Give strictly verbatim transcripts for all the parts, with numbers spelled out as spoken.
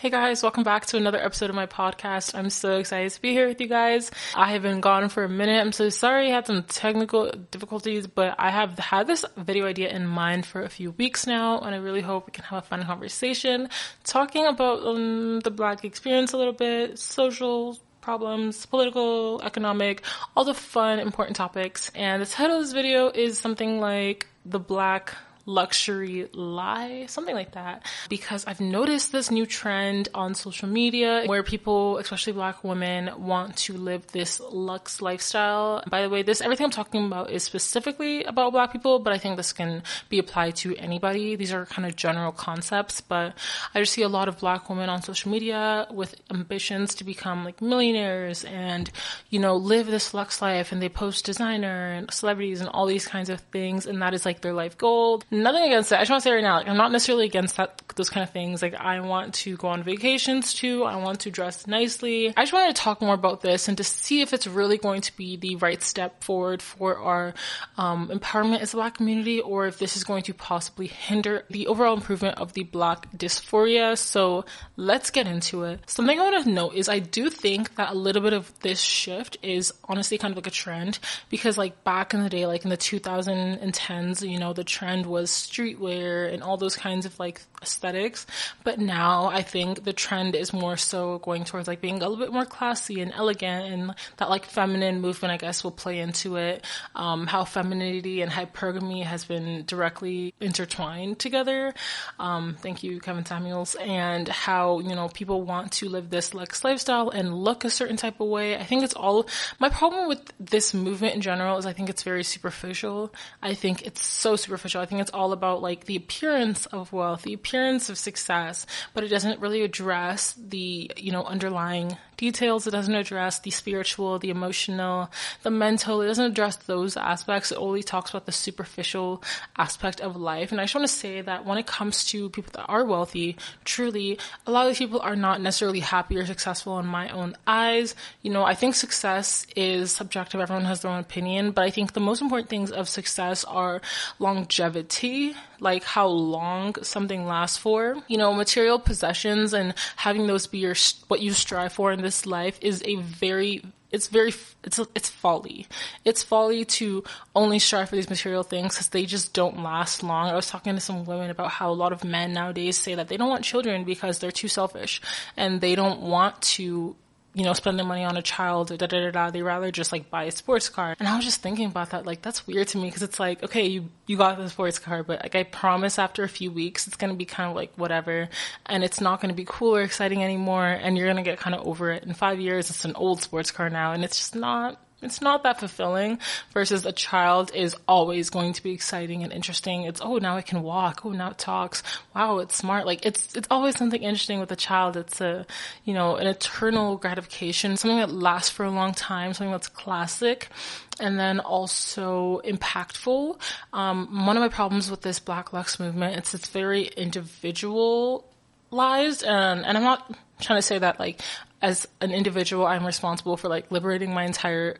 Hey guys, welcome back to another episode of my podcast. I'm so excited to be here with you guys. I have been gone for a minute. I'm so sorry I had some technical difficulties, but I have had this video idea in mind for a few weeks now, and I really hope we can have a fun conversation talking about um, the Black experience a little bit, social problems, political, economic, all the fun, important topics. And the title of this video is something like The Black Luxury Lie, something like that, because I've noticed this new trend on social media where people, especially Black women, want to live this luxe lifestyle. By the way, this everything I'm talking about is specifically about Black people, but I think this can be applied to anybody. These are kind of general concepts, but I just see a lot of Black women on social media with ambitions to become like millionaires and, you know, live this luxe life, and they post designer and celebrities and all these kinds of things, and that is like their life goal. Nothing against it. I just want to say right now, like, I'm not necessarily against that, those kind of things. Like, I want to go on vacations too. I want to dress nicely. I just wanted to talk more about this and to see if it's really going to be the right step forward for our um, empowerment as a Black community, or if this is going to possibly hinder the overall improvement of the Black dysphoria. So let's get into it. Something I want to note is I do think that a little bit of this shift is honestly kind of like a trend, because like back in the day, like in the two thousand tens, you know, the trend was streetwear and all those kinds of like aesthetics, but now I think the trend is more so going towards like being a little bit more classy and elegant, and that like feminine movement, I guess, will play into it. Um, how femininity and hypergamy has been directly intertwined together. Um, thank you, Kevin Samuels. And how, you know, people want to live this luxe lifestyle and look a certain type of way. I think it's all, my problem with this movement in general is I think it's very superficial. I think it's so superficial. I think it's all about like the appearance of wealth, the appearance of success, but it doesn't really address the, you know, underlying details. It doesn't address the spiritual, the emotional, the mental. It doesn't address those aspects. It only talks about the superficial aspect of life. And I just want to say that when it comes to people that are wealthy, truly, a lot of these people are not necessarily happy or successful in my own eyes. You know, I think success is subjective. Everyone has their own opinion, but I think the most important things of success are longevity, like how long something lasts for. You know, material possessions and having those be your what you strive for in this life is a very It's very, it's, it's folly. It's folly to only strive for these material things because they just don't last long. I was talking to some women about how a lot of men nowadays say that they don't want children because they're too selfish and they don't want to, you know, spend their money on a child, da da da da. They rather just like buy a sports car. And I was just thinking about that. Like, that's weird to me because it's like, okay, you, you got the sports car, but like I promise after a few weeks, it's going to be kind of like whatever. And it's not going to be cool or exciting anymore. And you're going to get kind of over it. In five years, it's an old sports car now. And it's just not, it's not that fulfilling, versus a child is always going to be exciting and interesting. It's, oh, now I can walk. Oh, now it talks. Wow, it's smart. Like, it's it's always something interesting with a child. It's a, you know, an eternal gratification, something that lasts for a long time, something that's classic, and then also impactful. Um, one of my problems with this Black Luxe movement, it's it's very individualized, and, and I'm not trying to say that, like, as an individual, I'm responsible for like liberating my entire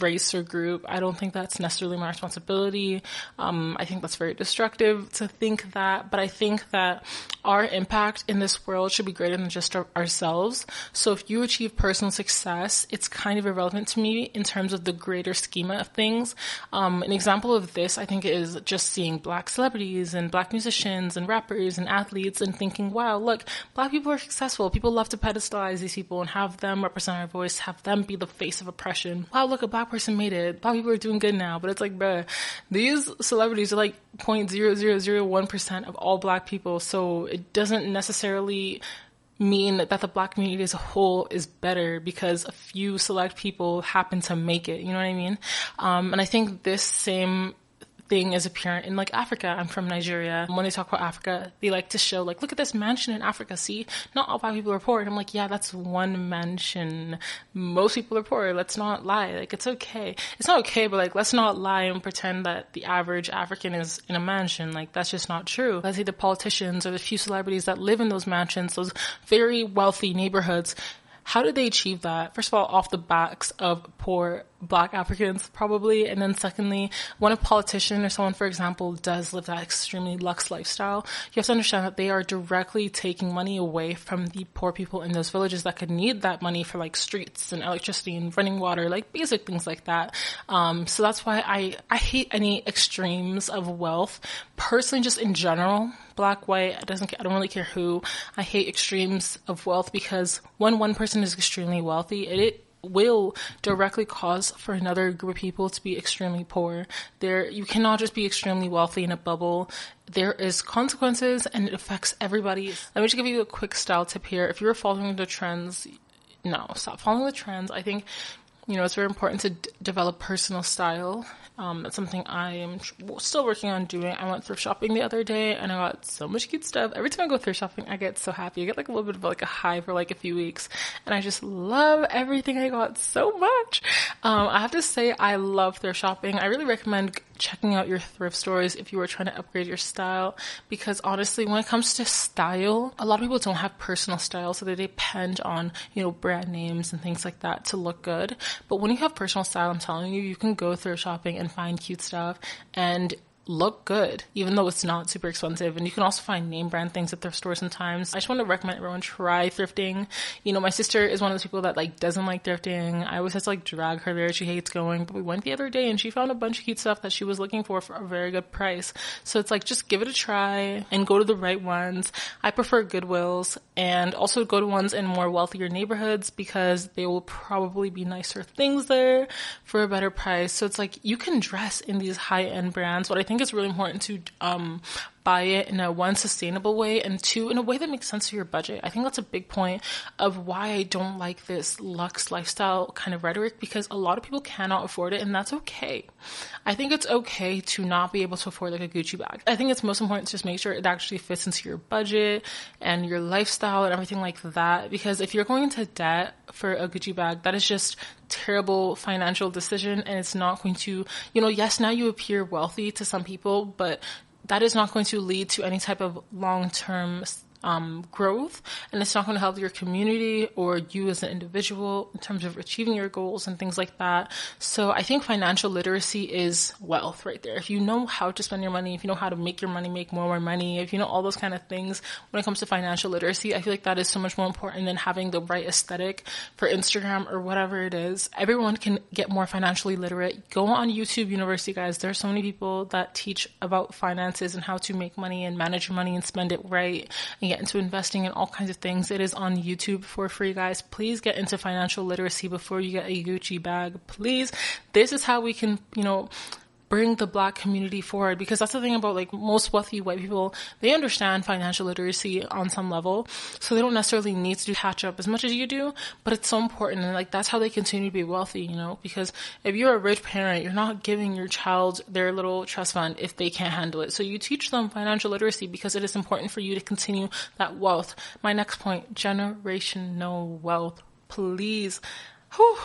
race or group. I don't think that's necessarily my responsibility. Um, I think that's very destructive to think that, but I think that our impact in this world should be greater than just our, ourselves. So if you achieve personal success, it's kind of irrelevant to me in terms of the greater schema of things. Um, an example of this, I think, is just seeing Black celebrities and Black musicians and rappers and athletes and thinking, wow, look, Black people are successful. People love to pedestalize these people and have them represent our voice, have them be the face of oppression. Wow, look, a Black person made it. Black people are doing good now. But it's like, bruh, these celebrities are like zero point zero zero zero one percent of all Black people. So it doesn't necessarily mean that the Black community as a whole is better because a few select people happen to make it. You know what I mean? Um, and I think this same thing is apparent in like Africa. I'm from Nigeria. When they talk about Africa, they like to show like, look at this mansion in Africa. See, not all Black people are poor. And I'm like, yeah, that's one mansion. Most people are poor. Let's not lie. Like, it's okay. It's not okay, but like, let's not lie and pretend that the average African is in a mansion. Like, that's just not true. Let's say the politicians or the few celebrities that live in those mansions, those very wealthy neighborhoods, how did they achieve that? First of all, off the backs of poor Black Africans, probably. And then secondly, when a politician or someone, for example, does live that extremely luxe lifestyle, you have to understand that they are directly taking money away from the poor people in those villages that could need that money for, like, streets and electricity and running water, like basic things like that. Um, so that's why I, I hate any extremes of wealth. Personally, just in general, black, white, I doesn't, I don't really care who. I hate extremes of wealth because when one person is extremely wealthy, it, it will directly cause for another group of people to be extremely poor. There, you cannot just be extremely wealthy in a bubble. There is consequences and it affects everybody. Let me just give you a quick style tip here. If you're following the trends, no, stop following the trends. I think, you know, it's very important to d- develop personal style. Um, that's something I am tr- still working on doing. I went thrift shopping the other day and I got so much cute stuff. Every time I go thrift shopping, I get so happy. I get like a little bit of like a high for like a few weeks and I just love everything I got so much. Um, I have to say I love thrift shopping. I really recommend checking out your thrift stores if you are trying to upgrade your style, because honestly, when it comes to style, a lot of people don't have personal style, so they depend on, you know, brand names and things like that to look good. But when you have personal style, I'm telling you, you can go thrift shopping and find cute stuff and look good, even though it's not super expensive. And you can also find name brand things at thrift stores sometimes. I just want to recommend everyone try thrifting. You know, my sister is one of those people that like doesn't like thrifting. I always have to like drag her there. She hates going, but we went the other day and she found a bunch of cute stuff that she was looking for for a very good price. So it's like, just give it a try and go to the right ones. I prefer Goodwills, and also go to ones in more wealthier neighborhoods because they will probably be nicer things there for a better price. So it's like, you can dress in these high-end brands. What I think I think it's really important to um, buy it in a one, sustainable way, and two, in a way that makes sense for your budget. I think that's a big point of why I don't like this luxe lifestyle kind of rhetoric, because a lot of people cannot afford it, and that's okay. I think it's okay to not be able to afford like a Gucci bag. I think it's most important to just make sure it actually fits into your budget and your lifestyle and everything like that, because if you're going into debt for a Gucci bag, that is just terrible financial decision, and it's not going to, you know, yes, now you appear wealthy to some people, but that is not going to lead to any type of long-term um, growth, and it's not going to help your community or you as an individual in terms of achieving your goals and things like that. So I think financial literacy is wealth right there. If you know how to spend your money, if you know how to make your money, make more, more money, if you know all those kind of things, when it comes to financial literacy, I feel like that is so much more important than having the right aesthetic for Instagram or whatever it is. Everyone can get more financially literate. Go on YouTube University, guys. There are so many people that teach about finances and how to make money and manage your money and spend it right and get into investing in all kinds of things. It is on YouTube for free, guys. Please get into financial literacy before you get a Gucci bag, please. This is how we can, you know, bring the black community forward, because that's the thing about like most wealthy white people, they understand financial literacy on some level, so they don't necessarily need to do catch up as much as you do, but it's so important, and like that's how they continue to be wealthy, you know, because if you're a rich parent, you're not giving your child their little trust fund if they can't handle it. So you teach them financial literacy because it is important for you to continue that wealth. My next point, generational wealth, please. Whew.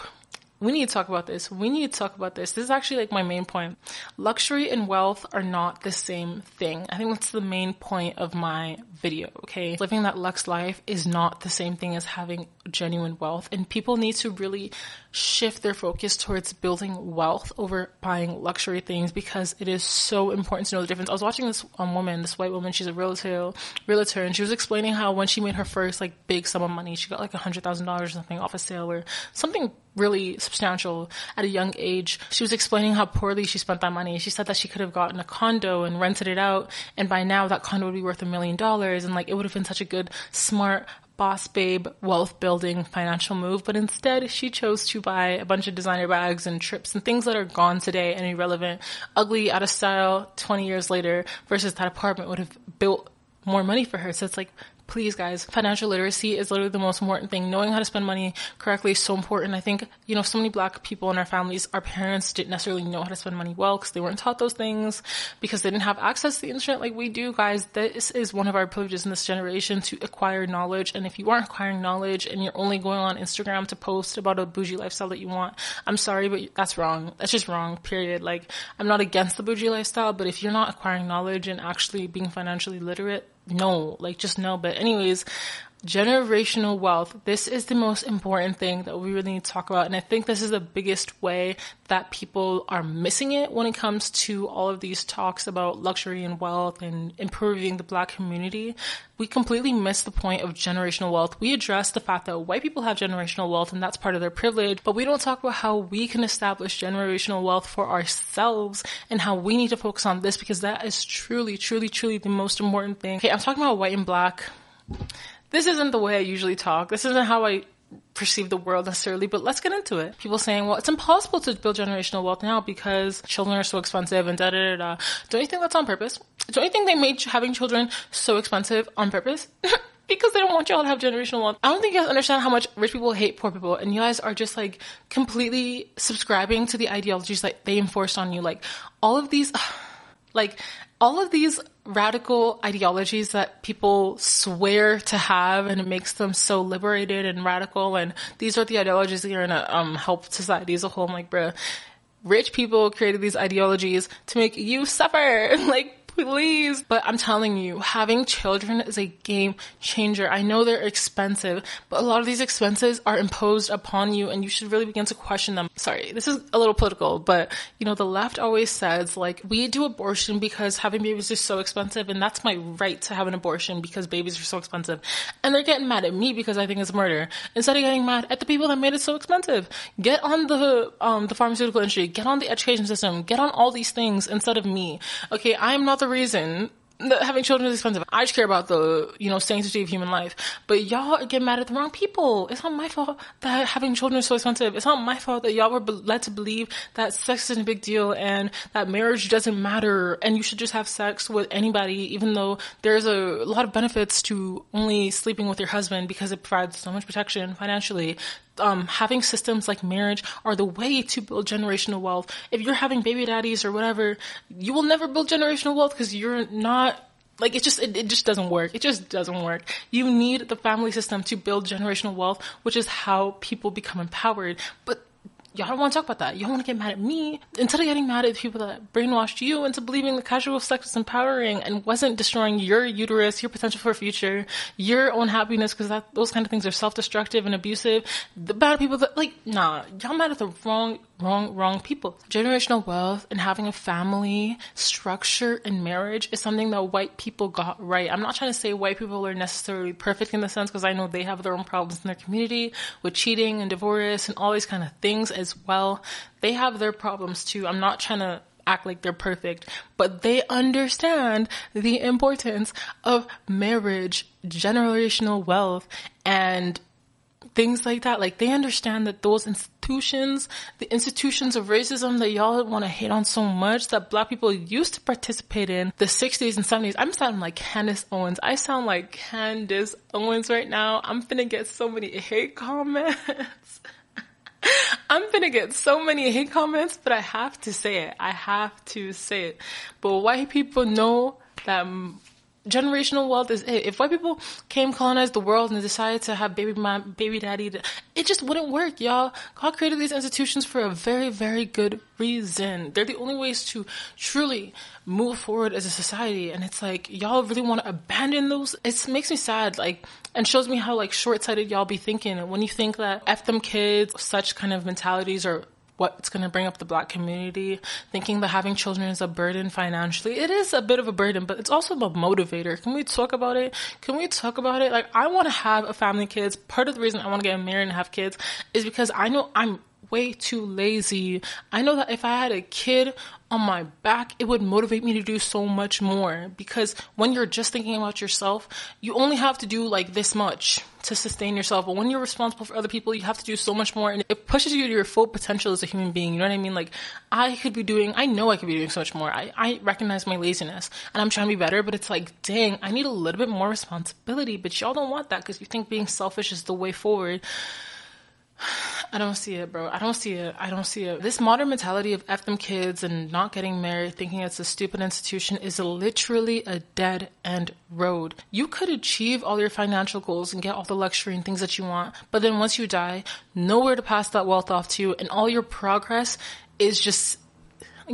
We need to talk about this. We need to talk about this. This is actually like my main point. Luxury and wealth are not the same thing. I think that's the main point of my video, okay? Living that luxe life is not the same thing as having genuine wealth. And people need to really shift their focus towards building wealth over buying luxury things, because it is so important to know the difference. I was watching this um, woman, this white woman, she's a realtor, realtor, and she was explaining how when she made her first like big sum of money, she got like one hundred thousand dollars or something off a sale or something really substantial at a young age. She was explaining how poorly she spent that money. She said that she could have gotten a condo and rented it out, and by now that condo would be worth a million dollars, and like it would have been such a good, smart, boss babe, wealth building financial move. But instead she chose to buy a bunch of designer bags and trips and things that are gone today and irrelevant, ugly, out of style twenty years later, versus that apartment would have built more money for her. So it's like, please, guys, financial literacy is literally the most important thing. Knowing how to spend money correctly is so important. I think, you know, so many black people in our families, our parents didn't necessarily know how to spend money well because they weren't taught those things, because they didn't have access to the internet like we do, guys. This is one of our privileges in this generation, to acquire knowledge. And if you aren't acquiring knowledge and you're only going on Instagram to post about a bougie lifestyle that you want, I'm sorry, but that's wrong. That's just wrong, period. Like, I'm not against the bougie lifestyle, but if you're not acquiring knowledge and actually being financially literate, no, like, just no. But anyways, Generational wealth. This is the most important thing that we really need to talk about. And I think this is the biggest way that people are missing it when it comes to all of these talks about luxury and wealth and improving the Black community. We completely miss the point of generational wealth. We address the fact that white people have generational wealth and that's part of their privilege, but we don't talk about how we can establish generational wealth for ourselves and how we need to focus on this, because that is truly, truly, truly the most important thing. Okay, I'm talking about white and Black. This isn't the way I usually talk. This isn't how I perceive the world necessarily, but let's get into it. People saying, well, it's impossible to build generational wealth now because children are so expensive and da da da da. Don't you think that's on purpose? Don't you think they made having children so expensive on purpose? Because they don't want y'all to have generational wealth. I don't think you guys understand how much rich people hate poor people, and you guys are just like completely subscribing to the ideologies that they enforced on you. Like all of these, like all of these radical ideologies that people swear to have, and it makes them so liberated and radical, and these are the ideologies that are gonna um, help society as a whole. I'm like, bruh, rich people created these ideologies to make you suffer. Like, please. But I'm telling you, having children is a game changer. I know they're expensive, but a lot of these expenses are imposed upon you and you should really begin to question them. Sorry, this is a little political, but you know, the left always says like, we do abortion because having babies is so expensive and that's my right to have an abortion because babies are so expensive. And they're getting mad at me because I think it's murder. Instead of getting mad at the people that made it so expensive, get on the, um, the pharmaceutical industry, get on the education system, get on all these things instead of me. Okay, I'm not the reason that having children is expensive. I just care about the, you know, sanctity of human life. But y'all get mad at the wrong people. It's not my fault that having children is so expensive. It's not my fault that y'all were be- led to believe that sex isn't a big deal and that marriage doesn't matter and you should just have sex with anybody, even though there's a lot of benefits to only sleeping with your husband because it provides so much protection financially. Um, having systems like marriage are the way to build generational wealth. If you're having baby daddies or whatever, you will never build generational wealth because you're not, like, it just, it, it just doesn't work. It just doesn't work. You need the family system to build generational wealth, which is how people become empowered. But y'all don't want to talk about that. Y'all want to get mad at me instead of getting mad at the people that brainwashed you into believing that casual sex was empowering and wasn't destroying your uterus, your potential for future, your own happiness, because that those kind of things are self-destructive and abusive. The bad people that, like, nah, y'all mad at the wrong, wrong, wrong people. Generational wealth and having a family structure and marriage is something that white people got right. I'm not trying to say white people are necessarily perfect in the sense, because I know they have their own problems in their community with cheating and divorce and all these kind of things. As well, they have their problems too. I'm not trying to act like they're perfect, but they understand the importance of marriage, generational wealth, and things like that. Like, they understand that those institutions, the institutions of racism that y'all want to hate on so much that Black people used to participate in the sixties and seventies. I'm sounding like Candace Owens. I sound like Candace Owens right now. I'm finna get so many hate comments. I'm gonna get so many hate comments, but I have to say it. I have to say it. But white people know that generational wealth is it. If white people came, colonized the world, and decided to have baby mom, baby daddy, it just wouldn't work, y'all. God created these institutions for a very, very good reason. They're the only ways to truly move forward as a society. And it's like, y'all really want to abandon those? It makes me sad, like, and shows me how, like, short-sighted y'all be thinking. And when you think that F them kids, such kind of mentalities are what's going to bring up the Black community, thinking that having children is a burden financially. It is a bit of a burden, but it's also a motivator. Can we talk about it? Can we talk about it? Like, I want to have a family, kids. Part of the reason I want to get married and have kids is because I know I'm way too lazy. I know that if I had a kid on my back, it would motivate me to do so much more, because when you're just thinking about yourself, you only have to do like this much to sustain yourself. But when you're responsible for other people, you have to do so much more, and it pushes you to your full potential as a human being. You know what I mean? Like, I could be doing, I know I could be doing so much more. I, I recognize my laziness and I'm trying to be better, but it's like, dang, I need a little bit more responsibility, but y'all don't want that because you think being selfish is the way forward. I don't see it, bro. I don't see it. I don't see it. This modern mentality of F them kids and not getting married, thinking it's a stupid institution, is literally a dead end road. You could achieve all your financial goals and get all the luxury and things that you want, but then once you die, nowhere to pass that wealth off to, and all your progress is just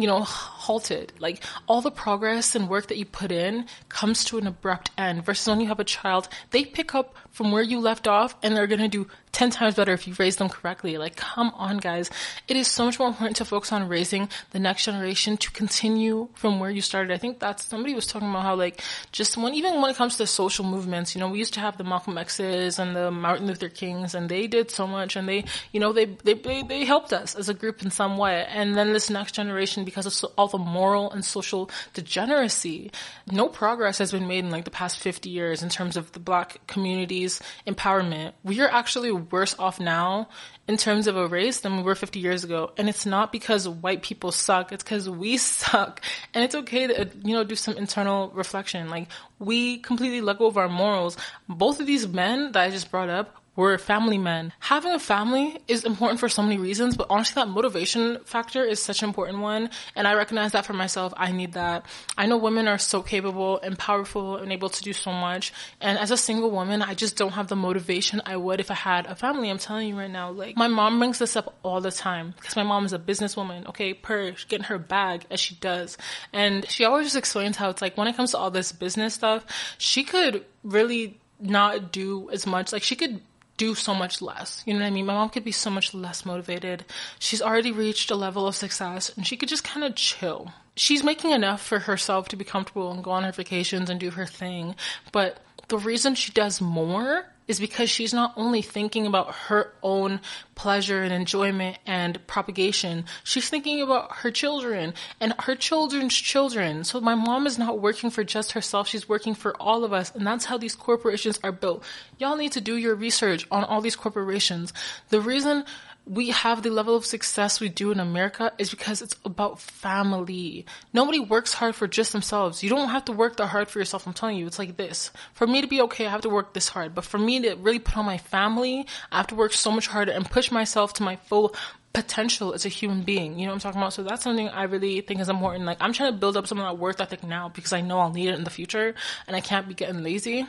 you know, halted. Like, all the progress and work that you put in comes to an abrupt end, versus when you have a child, they pick up from where you left off and they're going to do ten times better if you raise them correctly. Like, come on, guys. It is so much more important to focus on raising the next generation to continue from where you started. I think that's, somebody was talking about how, like, just when, even when it comes to the social movements, you know, we used to have the Malcolm X's and the Martin Luther Kings, and they did so much, and they, you know, they, they, they, they helped us as a group in some way. And then this next generation, because of so, all the moral and social degeneracy, no progress has been made in, like, the past fifty years in terms of the Black community's empowerment. We are actually worse off now in terms of a race than we were fifty years ago. And it's not because white people suck. It's because we suck. And it's okay to, you know, do some internal reflection. Like, we completely let go of our morals. Both of these men that I just brought up were family men. Having a family is important for so many reasons, but honestly, that motivation factor is such an important one. And I recognize that for myself. I need that. I know women are so capable and powerful and able to do so much. And as a single woman, I just don't have the motivation I would if I had a family. I'm telling you right now, like, my mom brings this up all the time because my mom is a businesswoman, okay, per getting her bag as she does. And she always just explains how it's like, when it comes to all this business stuff, she could really not do as much. Like, she could do so much less. You know what I mean? My mom could be so much less motivated. She's already reached a level of success and she could just kind of chill. She's making enough for herself to be comfortable and go on her vacations and do her thing. But the reason she does more is because she's not only thinking about her own pleasure and enjoyment and propagation, she's thinking about her children and her children's children. So my mom is not working for just herself, she's working for all of us. And that's how these corporations are built. Y'all need to do your research on all these corporations. The reason we have the level of success we do in America is because it's about family. Nobody works hard for just themselves. You don't have to work that hard for yourself. I'm telling you, it's like this. For me to be okay, I have to work this hard. But for me to really put on my family, I have to work so much harder and push myself to my full potential as a human being. You know what I'm talking about? So that's something I really think is important. Like, I'm trying to build up some of that work ethic now because I know I'll need it in the future and I can't be getting lazy.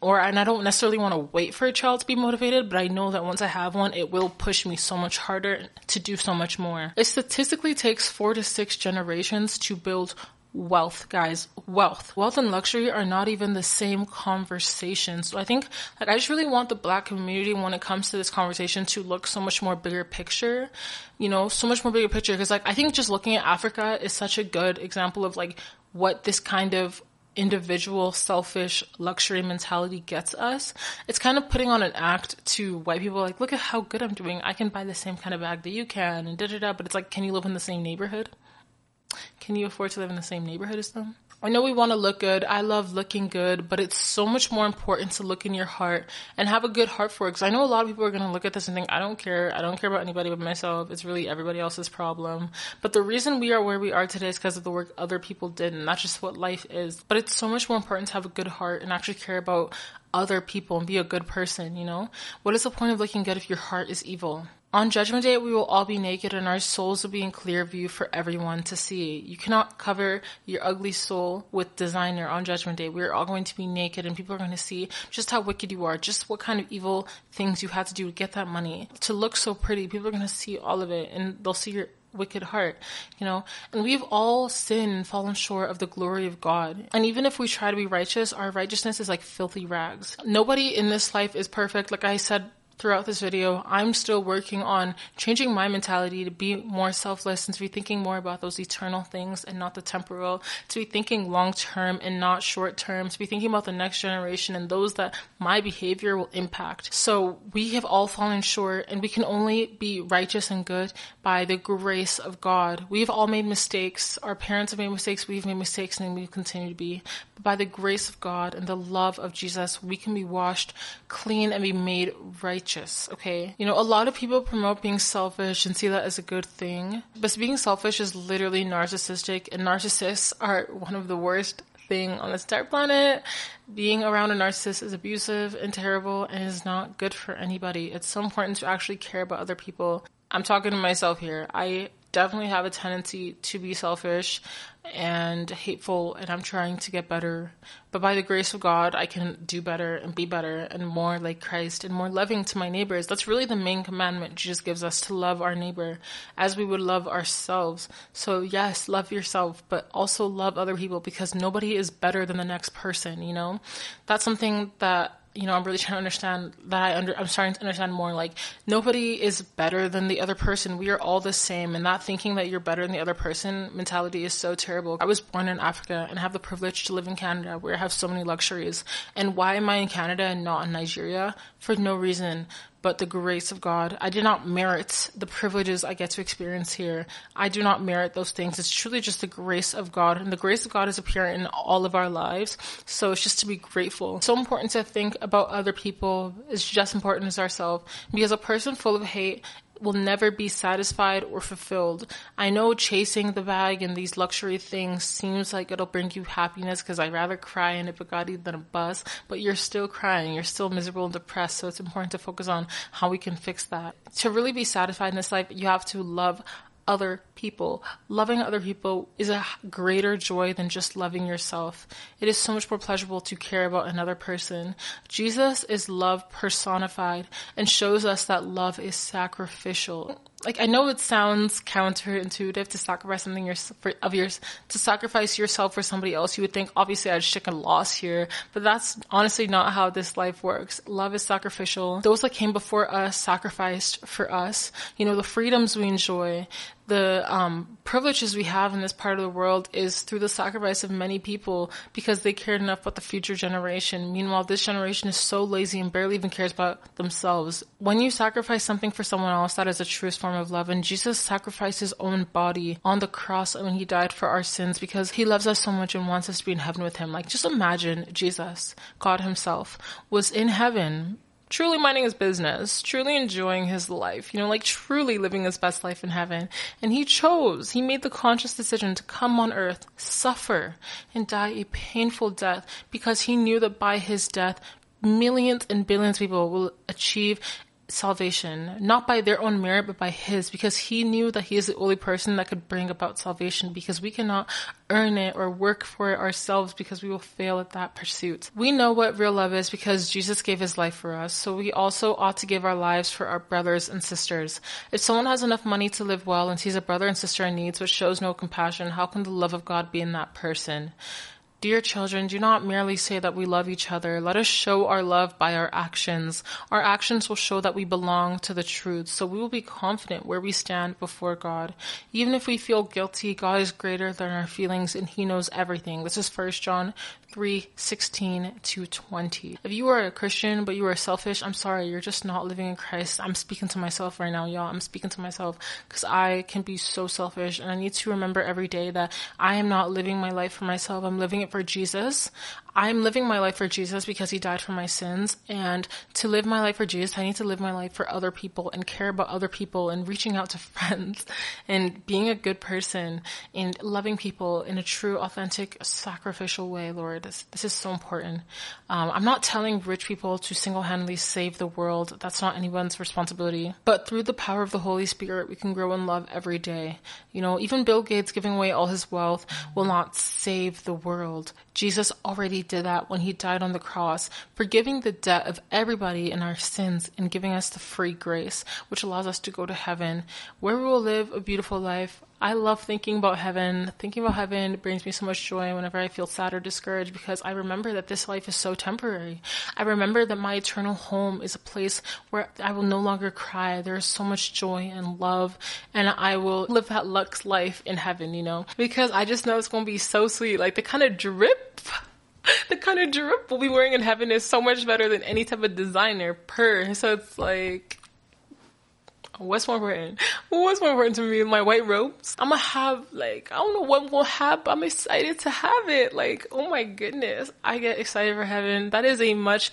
Or, and I don't necessarily want to wait for a child to be motivated, but I know that once I have one, it will push me so much harder to do so much more. It statistically takes four to six generations to build wealth, guys. Wealth. Wealth and luxury are not even the same conversation. So I think, like, I just really want the Black community, when it comes to this conversation, to look so much more bigger picture, you know, so much more bigger picture. Because, like, I think just looking at Africa is such a good example of, like, what this kind of individual, selfish, luxury mentality gets us. It's kind of putting on an act to white people, like, look at how good I'm doing. I can buy the same kind of bag that you can, and da-da-da. But it's like, can you live in the same neighborhood? Can you afford to live in the same neighborhood as them? I know we want to look good. I love looking good, but it's so much more important to look in your heart and have a good heart for it. Because I know a lot of people are going to look at this and think, I don't care. I don't care about anybody but myself. It's really everybody else's problem. But the reason we are where we are today is because of the work other people did, and that's just what life is. But it's so much more important to have a good heart and actually care about other people and be a good person, you know? What is the point of looking good if your heart is evil? On Judgment Day, we will all be naked and our souls will be in clear view for everyone to see. You cannot cover your ugly soul with designer on Judgment Day. We are all going to be naked and people are going to see just how wicked you are, just what kind of evil things you had to do to get that money. To look so pretty, people are going to see all of it and they'll see your wicked heart, you know? And we've all sinned and fallen short of the glory of God. And even if we try to be righteous, our righteousness is like filthy rags. Nobody in this life is perfect. Like I said throughout this video, I'm still working on changing my mentality to be more selfless and to be thinking more about those eternal things and not the temporal, to be thinking long-term and not short-term, to be thinking about the next generation and those that my behavior will impact. So we have all fallen short and we can only be righteous and good by the grace of God. We've all made mistakes. Our parents have made mistakes. We've made mistakes and we continue to be. But by the grace of God and the love of Jesus, we can be washed clean and be made righteous. Okay, you know, a lot of people promote being selfish and see that as a good thing, but being selfish is literally narcissistic, and narcissists are one of the worst thing on this entire planet. Being around a narcissist is abusive and terrible and is not good for anybody. It's so important to actually care about other people. I'm talking to myself here. I definitely have a tendency to be selfish and hateful, and I'm trying to get better. But by the grace of God, I can do better and be better and more like Christ and more loving to my neighbors. That's really the main commandment Jesus gives us, to love our neighbor as we would love ourselves. So yes, love yourself, but also love other people, because nobody is better than the next person, you know? That's something that, you know, I'm really trying to understand that I under, I'm starting to understand more, like, nobody is better than the other person. We are all the same, and not thinking that you're better than the other person mentality is so terrible. I was born in Africa and have the privilege to live in Canada, where I have so many luxuries. And why am I in Canada and not in Nigeria? For no reason but the grace of God. I did not merit the privileges I get to experience here. I do not merit those things. It's truly just the grace of God. And the grace of God is apparent in all of our lives. So it's just to be grateful. It's so important to think about other people. It's just important as ourselves. Because a person full of hate will never be satisfied or fulfilled. I know chasing the bag and these luxury things seems like it'll bring you happiness, because I'd rather cry in a Bugatti than a bus, but you're still crying, you're still miserable and depressed, so it's important to focus on how we can fix that. To really be satisfied in this life, you have to love other people. Loving other people is a greater joy than just loving yourself. It is so much more pleasurable to care about another person. Jesus is love personified and shows us that love is sacrificial. Like, I know it sounds counterintuitive to sacrifice something your, for, of yours, to sacrifice yourself for somebody else. You would think, obviously, I'd stick a loss here, but that's honestly not how this life works. Love is sacrificial. Those that came before us sacrificed for us. You know, the freedoms we enjoy, the um, privileges we have in this part of the world is through the sacrifice of many people, because they cared enough about the future generation. Meanwhile, this generation is so lazy and barely even cares about themselves. When you sacrifice something for someone else, that is the truest form of love. And Jesus sacrificed his own body on the cross when he died for our sins, because he loves us so much and wants us to be in heaven with him. Like, just imagine Jesus, God himself, was in heaven, truly minding his business, truly enjoying his life, you know, like truly living his best life in heaven. And he chose, he made the conscious decision to come on earth, suffer, and die a painful death, because he knew that by his death, millions and billions of people will achieve salvation, not by their own merit, but by his, because he knew that he is the only person that could bring about salvation, because we cannot earn it or work for it ourselves, because we will fail at that pursuit. We know what real love is because Jesus gave his life for us, so we also ought to give our lives for our brothers and sisters. If someone has enough money to live well and sees a brother and sister in need, but shows no compassion, how can the love of God be in that person? Dear children, do not merely say that we love each other. Let us show our love by our actions. Our actions will show that we belong to the truth, so we will be confident where we stand before God. Even if we feel guilty, God is greater than our feelings, and he knows everything. This is First John three sixteen to twenty. If you are a Christian, but you are selfish, I'm sorry, you're just not living in Christ. I'm speaking to myself right now, y'all. I'm speaking to myself, because I can be so selfish, and I need to remember every day that I am not living my life for myself. I'm living it for Jesus. I'm living my life for Jesus because he died for my sins, and to live my life for Jesus, I need to live my life for other people and care about other people and reaching out to friends and being a good person and loving people in a true, authentic, sacrificial way, Lord. This, this is so important. Um, I'm not telling rich people to single-handedly save the world. That's not anyone's responsibility. But through the power of the Holy Spirit, we can grow in love every day. You know, even Bill Gates giving away all his wealth will not save the world. Jesus already did that when he died on the cross, forgiving the debt of everybody in our sins and giving us the free grace, which allows us to go to heaven, where we will live a beautiful life. I love thinking about heaven. Thinking about heaven brings me so much joy whenever I feel sad or discouraged, because I remember that this life is so temporary. I remember that my eternal home is a place where I will no longer cry. There is so much joy and love, and I will live that luxe life in heaven, you know, because I just know it's going to be so sweet. Like, the kind of drip... The kind of drip we'll be wearing in heaven is so much better than any type of designer purr. So it's like, what's more important? What's more important to me? My white robes? I'm gonna have, like, I don't know what we'll have, but I'm excited to have it. Like, oh my goodness. I get excited for heaven. That is a much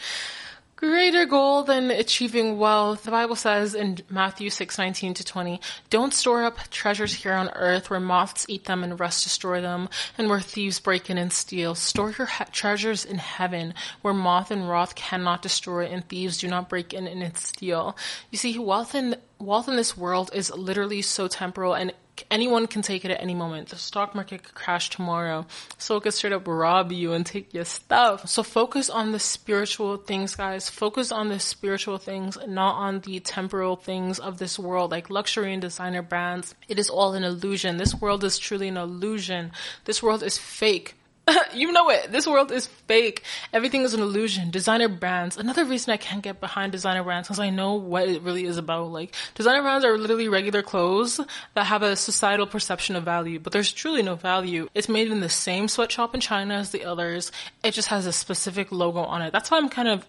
greater goal than achieving wealth. The Bible says in Matthew six nineteen to twenty, don't store up treasures here on earth, where moths eat them and rust destroy them, and where thieves break in and steal. Store your he- treasures in heaven, where moth and rot cannot destroy, and thieves do not break in and steal. You see, wealth in wealth in this world is literally so temporal, and anyone can take it at any moment. The stock market could crash tomorrow. So it could straight up rob you and take your stuff. So focus on the spiritual things, guys. Focus on the spiritual things, not on the temporal things of this world, like luxury and designer brands. It is all an illusion. This world is truly an illusion. This world is fake. You know it. This world is fake. Everything is an illusion. Designer brands. Another reason I can't get behind designer brands because I know what it really is about. Like, designer brands are literally regular clothes that have a societal perception of value, but there's truly no value. It's made in the same sweatshop in China as the others. It just has a specific logo on it. That's why I'm kind of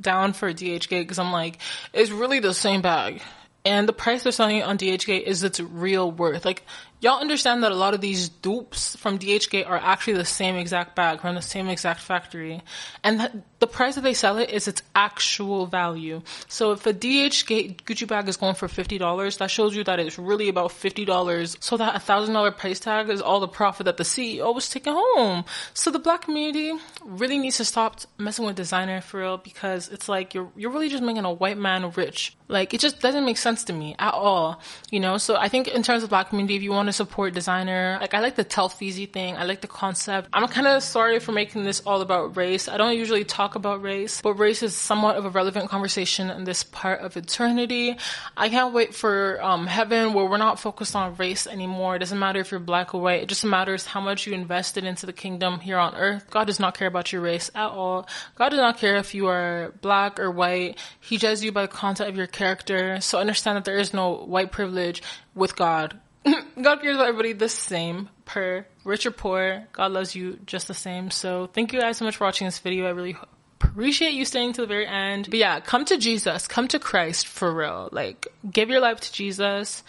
down for D H K, because I'm like, it's really the same bag. And the price they're selling it on D H K is its real worth. Like, y'all understand that a lot of these dupes from D H K are actually the same exact bag from the same exact factory. And th- the price that they sell it is its actual value. So if a D H K Gucci bag is going for fifty dollars, that shows you that it's really about fifty dollars. So that one thousand dollars price tag is all the profit that the C E O was taking home. So the black community really needs to stop messing with designer for real, because it's like you're, you're really just making a white man rich. Like, it just doesn't make sense to me at all, you know. So I think in terms of black community, if you want to support designer, like, I like the Telfeezy thing, I like the concept. I'm kind of sorry for making this all about race. I don't usually talk about race, but race is somewhat of a relevant conversation in this part of eternity. I can't wait for um heaven, where we're not focused on race anymore. It doesn't matter if you're black or white. It just matters how much you invested into the kingdom here on earth. God does not care about your race at all. God does not care if you are black or white. He judges you by the content of your character. So understand that there is no white privilege with God. God cares about everybody the same, per rich or poor. God loves you just the same. So thank you guys so much for watching this video. I really appreciate you staying to the very end. But yeah, come to Jesus, come to Christ for real. Like, give your life to Jesus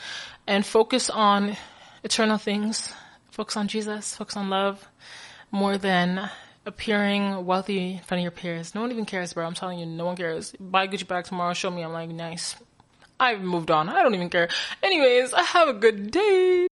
and focus on eternal things. Focus on Jesus, focus on love more than appearing wealthy in front of your peers. No one even cares, bro. I'm telling you, no one cares. Buy Gucci bag tomorrow, show me. I'm like, nice. I've moved on. I don't even care. Anyways, have a good day.